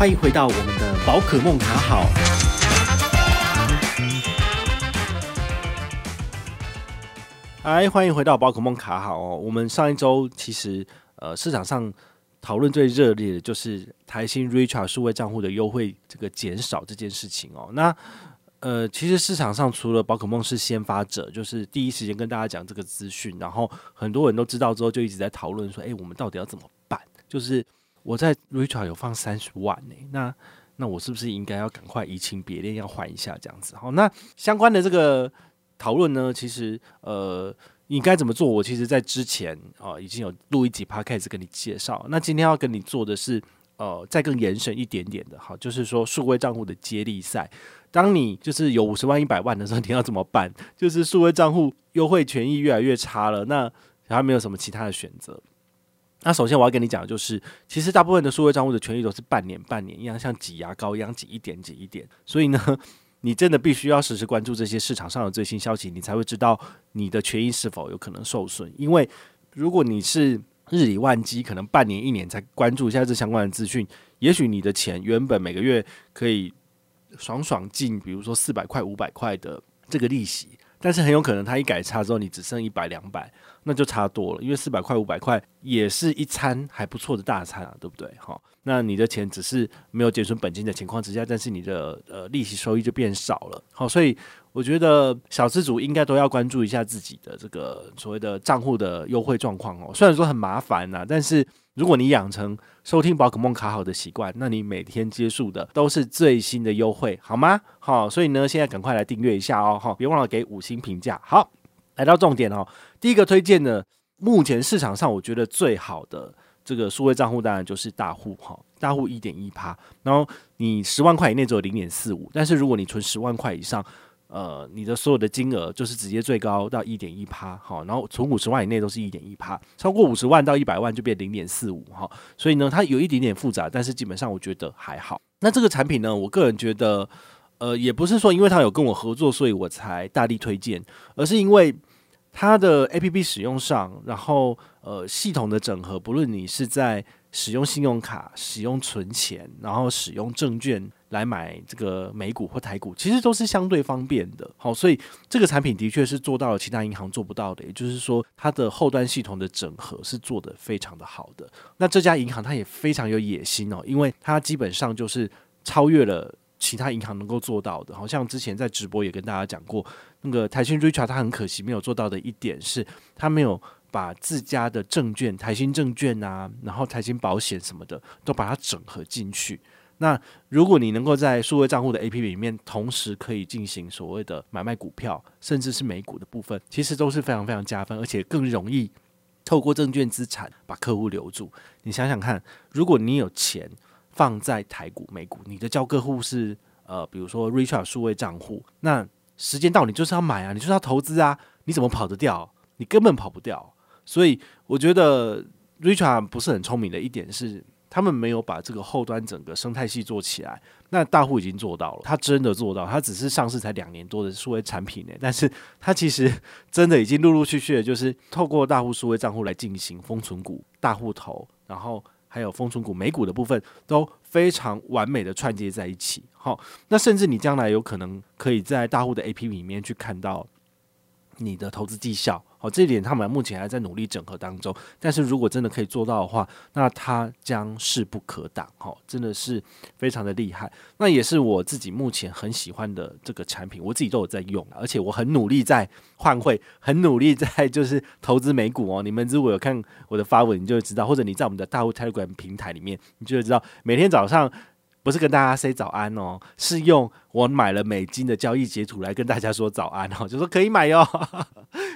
欢迎回到我们的宝可梦卡好。哎，欢迎回到宝可梦卡好哦。我们上一周其实市场上讨论最热烈的就是台新 Richart 数位账户的优惠这个减少这件事情哦。那其实市场上除了宝可梦是先发者，就是第一时间跟大家讲这个资讯，然后很多人都知道之后就一直在讨论说，哎，我们到底要怎么办？就是我在 Richart 有放30万欸，那我是不是应该要赶快移情别恋，要换一下这样子？好，那相关的这个讨论呢，其实你该怎么做？我其实在之前已经有录一集 podcast 跟你介绍。那今天要跟你做的是再更延伸一点点的，好，就是说数位账户的接力赛。当你就是有50万、100万的时候，你要怎么办？就是数位账户优惠权益越来越差了，那还没有什么其他的选择。那首先我要跟你讲的就是，其实大部分的数位账户的权益都是半年一样，像挤牙膏一样挤一点挤一点。所以呢，你真的必须要时时关注这些市场上的最新消息，你才会知道你的权益是否有可能受损。因为如果你是日理万机，可能半年一年才关注一下这相关的资讯，也许你的钱原本每个月可以爽进，比如说400块、500块的这个利息，但是很有可能它一改差之后，你只剩100、200，那就差多了。因为400块、500块也是一餐还不错的大餐啊，对不对？好，那你的钱只是没有减损本金的情况之下，但是你的利息收益就变少了。好，所以我觉得小资主应该都要关注一下自己的这个所谓的账户的优惠状况哦。虽然说很麻烦啊，但是如果你养成收听宝可梦卡好的习惯，那你每天接触的都是最新的优惠，好吗？好，所以呢，现在赶快来订阅一下哦，别忘了给5星评价。好，来到重点哦，第一个推荐呢，目前市场上我觉得最好的这个数位账户当然就是大户哈，大户 1.1%， 然后你10万块以内只有 0.45， 但是如果你存10万块以上，你的所有的金额就是直接最高到 1.1%， 好，然后从50万以内都是 1.1%， 超过50万到100万就变 0.45， 好，所以呢，它有一点点复杂，但是基本上我觉得还好。那这个产品呢，我个人觉得，也不是说因为它有跟我合作，所以我才大力推荐，而是因为它的 APP 使用上，然后系统的整合，不论你是在使用信用卡、使用存钱，然后使用证券来买这个美股或台股，其实都是相对方便的。好，所以这个产品的确是做到了其他银行做不到的，也就是说它的后端系统的整合是做得非常的好的。那这家银行它也非常有野心哦，因为它基本上就是超越了其他银行能够做到的。好像之前在直播也跟大家讲过，那个台新 Richart 它很可惜没有做到的一点是，它没有把自家的证券，台新证券啊，然后台新保险什么的都把它整合进去。那如果你能够在数位账户的 APP 里面同时可以进行所谓的买卖股票，甚至是美股的部分，其实都是非常非常加分，而且更容易透过证券资产把客户留住。你想想看，如果你有钱放在台股、美股，你的交割户是比如说 Richart 数位账户，那时间到你就是要买啊，你就是要投资啊，你怎么跑得掉？你根本跑不掉。所以我觉得 Richart 不是很聪明的一点是，他们没有把这个后端整个生态系做起来。那大户已经做到了，他真的做到，他只是上市才2年多的数位产品，但是他其实真的已经陆陆续续的就是透过大户数位账户来进行封存股、大户头，然后还有封存股美股的部分都非常完美的串接在一起。好，那甚至你将来有可能可以在大户的 APP 里面去看到你的投资绩效。好，这一点他们目前还在努力整合当中，但是如果真的可以做到的话，那它将势不可挡。好，真的是非常的厉害。那也是我自己目前很喜欢的这个产品，我自己都有在用，而且我很努力在换汇，很努力在就是投资美股哦。你们如果有看我的发文，你就会知道，或者你在我们的大户 Telegram 平台里面，你就会知道，每天早上不是跟大家 say 早安哦，是用我买了美金的交易截图来跟大家说早安哦，就说可以买哟。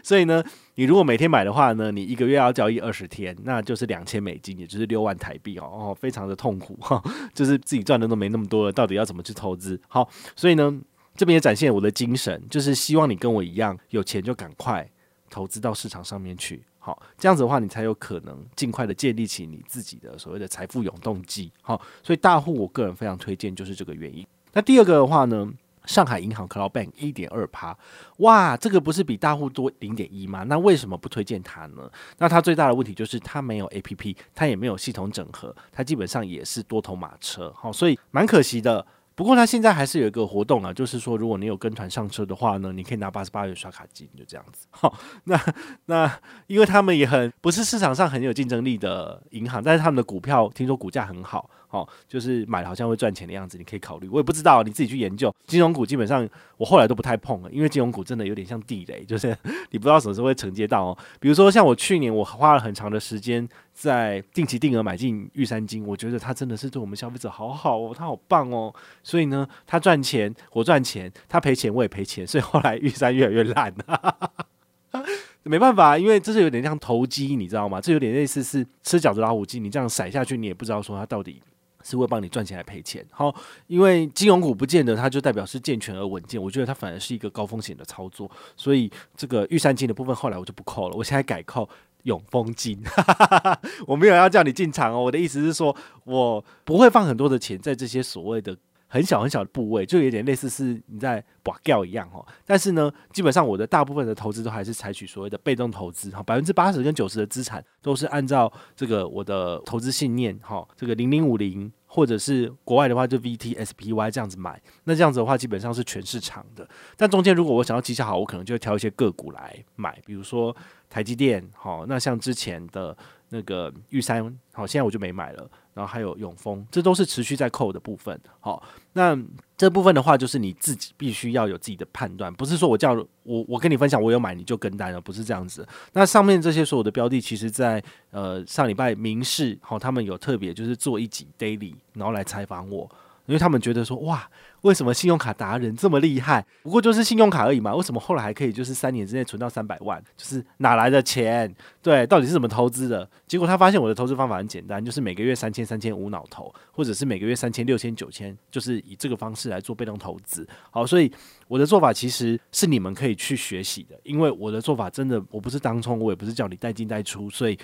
所以呢，你如果每天买的话呢，你一个月要交易20天，那就是2000美金，也就是6万台币哦，非常的痛苦哈，就是自己赚的都没那么多了，到底要怎么去投资？好，所以呢，这边也展现我的精神，就是希望你跟我一样，有钱就赶快投资到市场上面去。好，这样子的话，你才有可能尽快的建立起你自己的所谓的财富永动机。好，所以大户我个人非常推荐，就是这个原因。那第二个的话呢，上海银行 Cloud Bank 1.2%，哇，这个不是比大户多0.1吗？那为什么不推荐它呢？那它最大的问题就是它没有 APP， 它也没有系统整合，它基本上也是多头马车，好，所以蛮可惜的。不过它现在还是有一个活动啊，就是说如果你有跟团上车的话呢，你可以拿88元刷卡金，就这样子。好，那因为他们也不是市场上很有竞争力的银行，但是他们的股票听说股价很好，哦，就是买好像会赚钱的样子，你可以考虑。我也不知道，你自己去研究。金融股基本上我后来都不太碰了，因为金融股真的有点像地雷，就是你不知道什么时候会承接到哦。比如说像我去年我花了很长的时间在定期定额买进玉山金，我觉得它真的是对我们消费者好好哦，它好棒哦。所以呢，它赚钱我赚钱，它赔钱我也赔钱，所以后来玉山越来越烂了。没办法，因为这是有点像投机，你知道吗？这有点类似是吃饺子老虎机，你这样甩下去，你也不知道说它到底是会帮你赚钱还赔钱。好，因为金融股不见得它就代表是健全而稳健，我觉得它反而是一个高风险的操作。所以这个玉山金的部分后来我就不扣了，我现在改扣永丰金。我没有要叫你进场哦，我的意思是说我不会放很多的钱在这些所谓的很小很小的部位，就有点类似是你在拔掉一样哦。但是呢，基本上我的大部分的投资都还是采取所谓的被动投资，80%跟90%的资产都是按照这个我的投资信念，哈，这个0050或者是国外的话就 VTSPY 这样子买。那这样子的话基本上是全市场的，但中间如果我想要绩效好，我可能就会挑一些个股来买，比如说台积电，好，那像之前的那个玉山，好，现在我就没买了。然后还有永丰，这都是持续在扣的部分。好，那这部分的话，就是你自己必须要有自己的判断，不是说我叫我跟你分享，我有买你就跟单了，不是这样子。那上面这些所有的标的，其实在上礼拜民视，好，他们有特别就是做一集 daily， 然后来采访我，因为他们觉得说哇，为什么信用卡达人这么厉害？不过就是信用卡而已嘛，为什么后来还可以就是3年之内存到300万？就是哪来的钱？对，到底是怎么投资的？结果他发现我的投资方法很简单，就是每个月3000、3000无脑投，或者是每个月3000、6000、9000，就是以这个方式来做被动投资。好，所以我的做法其实是你们可以去学习的，因为我的做法真的我不是当冲，我也不是叫你带进带出，所以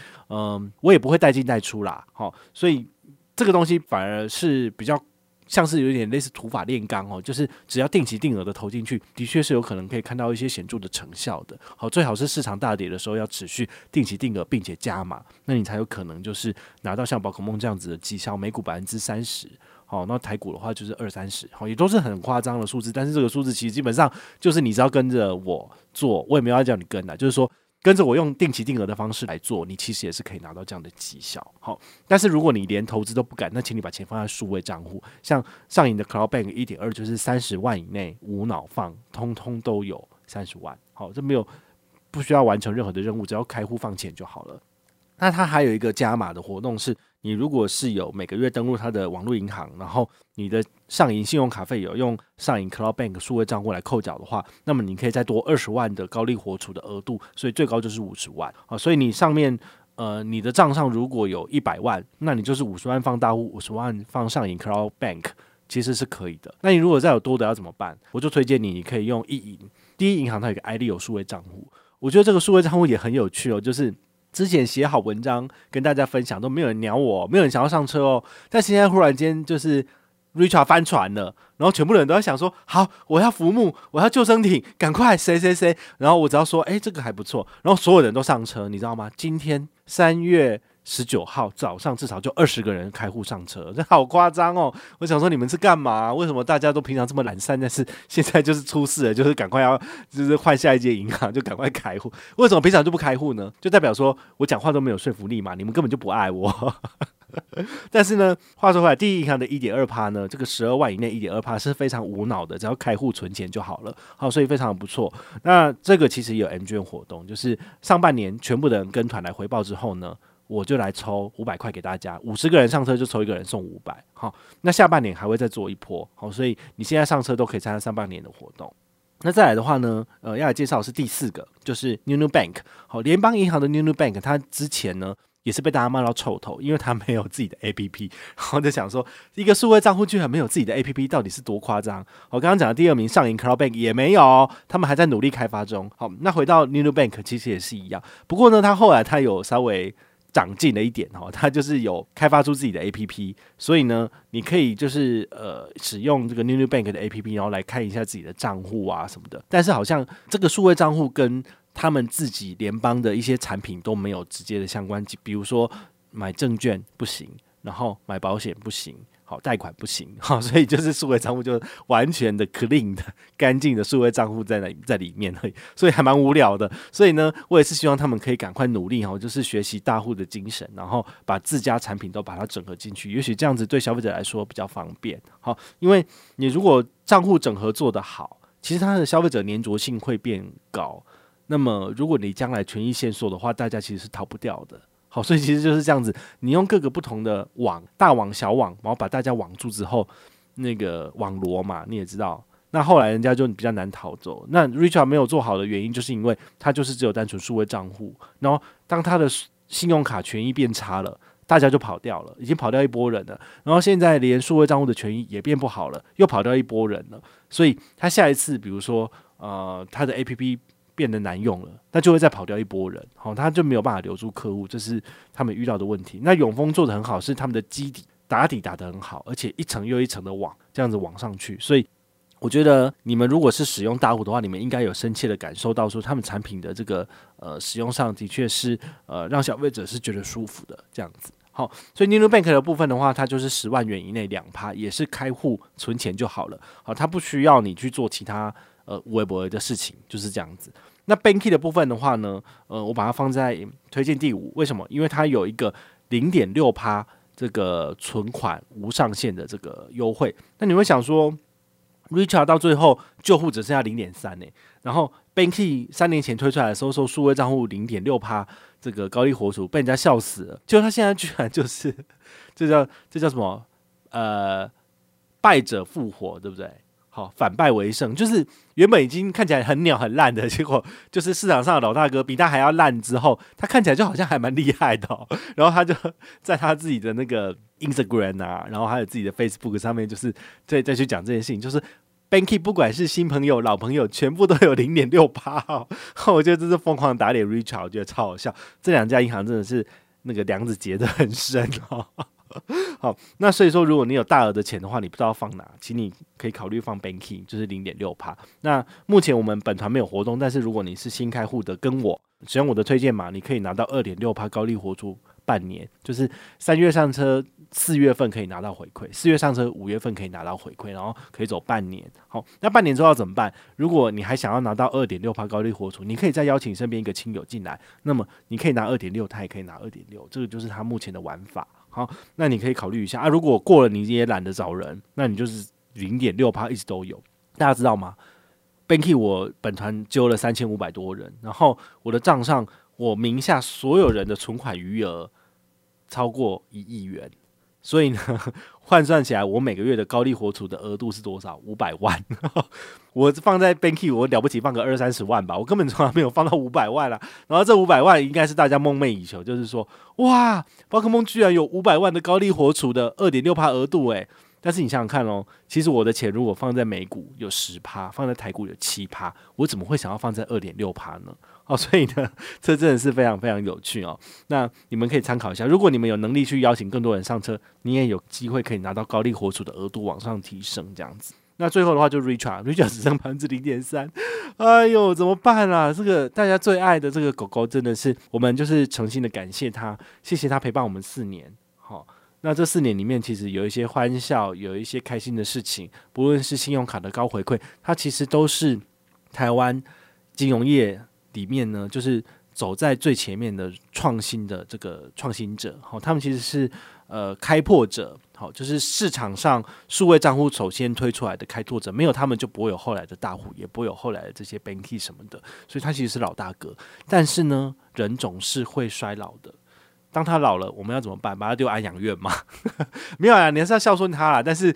我也不会带进带出啦。好，所以这个东西反而是比较像是有点类似土法炼钢哦，就是只要定期定额的投进去，的确是有可能可以看到一些显著的成效的。好，最好是市场大跌的时候要持续定期定额，并且加码，那你才有可能就是拿到像宝可梦这样子的绩效，每股30%。好，那台股的话就是20-30%，好，也都是很夸张的数字。但是这个数字其实基本上就是你只要跟着我做，我也没有要叫你跟的，就是说跟着我用定期定额的方式来做，你其实也是可以拿到这样的绩效。好，但是如果你连投资都不敢，那请你把钱放在数位账户，像上影的 Cloud Bank 1.2 就是30万以内无脑放，通通都有30万。好，这没有不需要完成任何的任务，只要开户放钱就好了。那它还有一个加码的活动是，你如果是有每个月登录它的网络银行，然后你的上银信用卡费有用上银 Cloud Bank 数位账户来扣缴的话，那么你可以再多20万的高利活储的额度，所以最高就是50万啊。所以你上面你的账上如果有100万，那你就是50万放大户，50万放上银 Cloud Bank， 其实是可以的。那你如果再有多的要怎么办？我就推荐你，你可以用一银，第一银行它有一个 iLEO 数位账户，我觉得这个数位账户也很有趣哦，就是之前写好文章跟大家分享都没有人鸟我，没有人想要上车哦。但现在忽然间就是 Richart 翻船了，然后全部人都在想说，好，我要浮木，我要救生艇，赶快谁谁谁。然后我只要说，哎，这个还不错，然后所有人都上车，你知道吗？今天3月19号早上至少就20个人开户上车，这好夸张哦！我想说你们是干嘛？为什么大家都平常这么懒散，但是现在就是出事了，就是赶快要就是换下一间银行，就赶快开户？为什么平常就不开户呢？就代表说我讲话都没有说服力嘛，你们根本就不爱我。但是呢，话说回来，第一银行的 1.2% 呢，这个12万以内 1.2% 是非常无脑的，只要开户存钱就好了。好，所以非常不错。那这个其实也有 M 券活动，就是上半年全部的人跟团来回报之后呢，我就来抽500块给大家，50个人上车就抽1个人送500。好，那下半年还会再做一波。好，所以你现在上车都可以参加上半年的活动。那再来的话呢，要来介绍是第4个，就是 NewNew Bank。好，联邦银行的 NewNew Bank， 它之前呢也是被大家骂到臭头，因为他没有自己的 APP。 然后就想说一个数位账户居然没有自己的 APP 到底是多夸张。我刚刚讲的第2名上银 Cloud Bank 也没有，他们还在努力开发中。好，那回到 NewNew Bank 其实也是一样，不过呢他后来他有稍微长进了一点哈，它就是有开发出自己的 APP， 所以呢，你可以就是使用这个 NewNew Bank 的 APP， 然后来看一下自己的账户啊什么的。但是好像这个数位账户跟他们自己联邦的一些产品都没有直接的相关，比如说买证券不行，然后买保险不行。好，贷款不行，好，所以就是数位账户就完全的 clean 的干净的数位账户在里面而已，所以还蛮无聊的。所以呢，我也是希望他们可以赶快努力哈，就是学习大户的精神，然后把自家产品都把它整合进去，也许这样子对消费者来说比较方便。好，因为你如果账户整合做得好，其实它的消费者粘着性会变高。那么如果你将来权益限缩的话，大家其实是逃不掉的。好，所以其实就是这样子，你用各个不同的网，大网、小网，然后把大家网住之后，那个网罗嘛，你也知道，那后来人家就比较难逃走。那 Richart 没有做好的原因，就是因为他就是只有单纯数位账户，然后当他的信用卡权益变差了，大家就跑掉了，已经跑掉一波人了。然后现在连数位账户的权益也变不好了，又跑掉一波人了。所以他下一次，比如说他的 APP。变得难用了，那就会再跑掉一波人，好，他就没有办法留住客户，这是他们遇到的问题。那永丰做得很好，是他们的基底打底打得很好，而且一层又一层的网这样子往上去，所以我觉得你们如果是使用大户的话，你们应该有深切的感受到说他们产品的这个使用上的确是让消费者是觉得舒服的这样子。好，所以 NewNew Bank 的部分的话，它就是10万元以内2%，也是开户存钱就好了，好，它不需要你去做其他微博的事情，就是这样子。那 Bankee 的部分的话呢，我把它放在推荐第5，为什么？因为它有一个0.6%这个存款无上限的这个优惠。那你会想说 ，Richart 到最后救护只剩下0.3呢，然后 Bankee 3年前推出来的时候，说数位账户0.6%这个高利活储被人家笑死了，结果他现在居然就是这叫什么败者复活，对不对？好，反败为胜，就是原本已经看起来很鸟很烂的，结果就是市场上的老大哥比他还要烂之后，他看起来就好像还蛮厉害的哦。然后他就在他自己的那个 Instagram 啊，然后还有自己的 Facebook 上面，就是再去讲这件事情，就是。Bankee 不管是新朋友、老朋友，全部都有0.68%哦，我觉得这是疯狂打脸 Richart， 我觉得超好笑。这两家银行真的是那个梁子结得很深哦。好，那所以说，如果你有大额的钱的话，你不知道放哪，请你可以考虑放 Bankee， 就是0.6%。那目前我们本团没有活动，但是如果你是新开户的，跟我使用我的推荐码，你可以拿到2.6%高利活储半年，就是3月上车，4月份可以拿到回馈；4月上车，5月份可以拿到回馈，然后可以走半年。好，那半年之后要怎么办？如果你还想要拿到2.6%高利活储，你可以再邀请身边一个亲友进来，那么你可以拿2.6%，他也可以拿2.6%，这个就是他目前的玩法。好，那你可以考虑一下啊。如果过了你也懒得找人，那你就是0.6%一直都有，大家知道吗 ？Bankee 我本团揪了3500多人，然后我的账上我名下所有人的存款余额。超过1亿元，所以呢，换算起来，我每个月的高利活储的额度是多少？500万。我放在 Bankee， 我了不起放个20-30万吧，我根本从来没有放到500万啦。然后这500万应该是大家梦寐以求，就是说，哇，宝可梦居然有500万的高利活储的2.6%额度诶。但是你想想看哦，其实我的钱如果放在美股有10%，放在台股有7%，我怎么会想要放在2.6%呢？哦，所以呢，这真的是非常非常有趣哦。那你们可以参考一下，如果你们有能力去邀请更多人上车，你也有机会可以拿到高利活储的额度往上提升，这样子。那最后的话就 Richart 只剩0.3%，哎呦，怎么办啊？这个大家最爱的这个狗狗真的是，我们就是诚心的感谢他，谢谢他陪伴我们4年，好。那这4年里面，其实有一些欢笑，有一些开心的事情，不论是信用卡的高回馈，它其实都是台湾金融业里面呢，就是走在最前面的创新的这个创新者。好，他们其实是开拓者，好，就是市场上数位账户首先推出来的开拓者，没有他们就不会有后来的大户，也不会有后来的这些 Bankee 什么的，所以他其实是老大哥。但是呢，人总是会衰老的。当他老了，我们要怎么办？把他丢安养院吗？没有啊，你还是要孝顺他啦。但是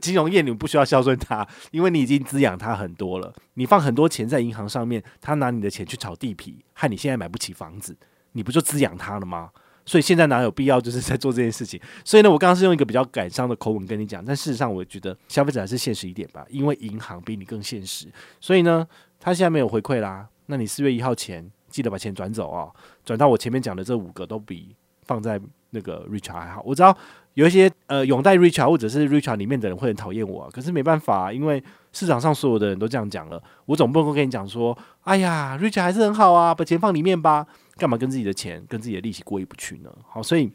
金融业你不需要孝顺他，因为你已经滋养他很多了。你放很多钱在银行上面，他拿你的钱去炒地皮，害你现在买不起房子，你不就滋养他了吗？所以现在哪有必要就是在做这件事情？所以呢，我刚刚是用一个比较感伤的口吻跟你讲，但事实上我觉得消费者还是现实一点吧，因为银行比你更现实。所以呢，他现在没有回馈啦，那你4月1号前。记得把钱转走啊、哦，转到我前面讲的这5个都比放在那个 Richart 还好。我知道有一些拥戴 Richart 或者是 Richart 里面的人会很讨厌我、啊，可是没办法、啊，因为市场上所有的人都这样讲了，我总不能跟你讲说，哎呀 Richart 还是很好啊，把钱放里面吧，干嘛跟自己的钱跟自己的利息过意不去呢？好，所以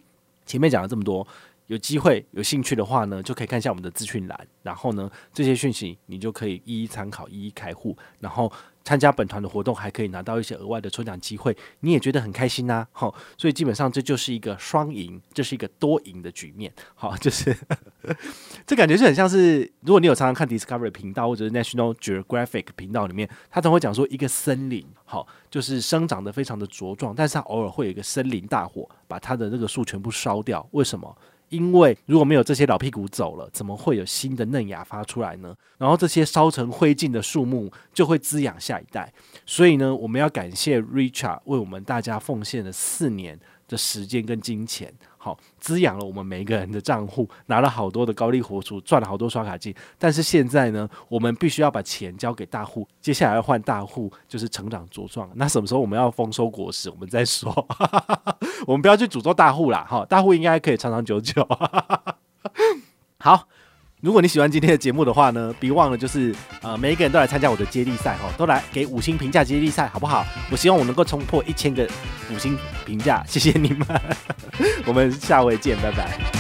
前面讲了这么多。有机会有兴趣的话呢，就可以看一下我们的资讯栏，然后呢，这些讯息你就可以一一参考，一一开户，然后参加本团的活动，还可以拿到一些额外的抽奖机会，你也觉得很开心呐、啊，所以基本上这就是一个双赢，这是一个多赢的局面，好，就是这感觉就很像是，如果你有常常看 Discovery 频道或者是 National Geographic 频道里面，他都会讲说一个森林，好，就是生长得非常的茁壮，但是它偶尔会有一个森林大火，把它的那个树全部烧掉，为什么？因为如果没有这些老屁股走了，怎么会有新的嫩芽发出来呢？然后这些烧成灰烬的树木就会滋养下一代。所以呢，我们要感谢 Richart 为我们大家奉献了4年的时间跟金钱，好，滋养了我们每一个人的账户，拿了好多的高利活出，赚了好多刷卡金。但是现在呢，我们必须要把钱交给大户，接下来要换大户，就是成长茁壮。那什么时候我们要丰收果实，我们再说。我们不要去诅咒大户啦，哈，大户应该可以长长久久。好。如果你喜欢今天的节目的话呢，别忘了就是每一个人都来参加我的接力赛哈，都来给5星评价接力赛好不好？我希望我能够冲破1000个5星评价，谢谢你们，我们下回见，拜拜。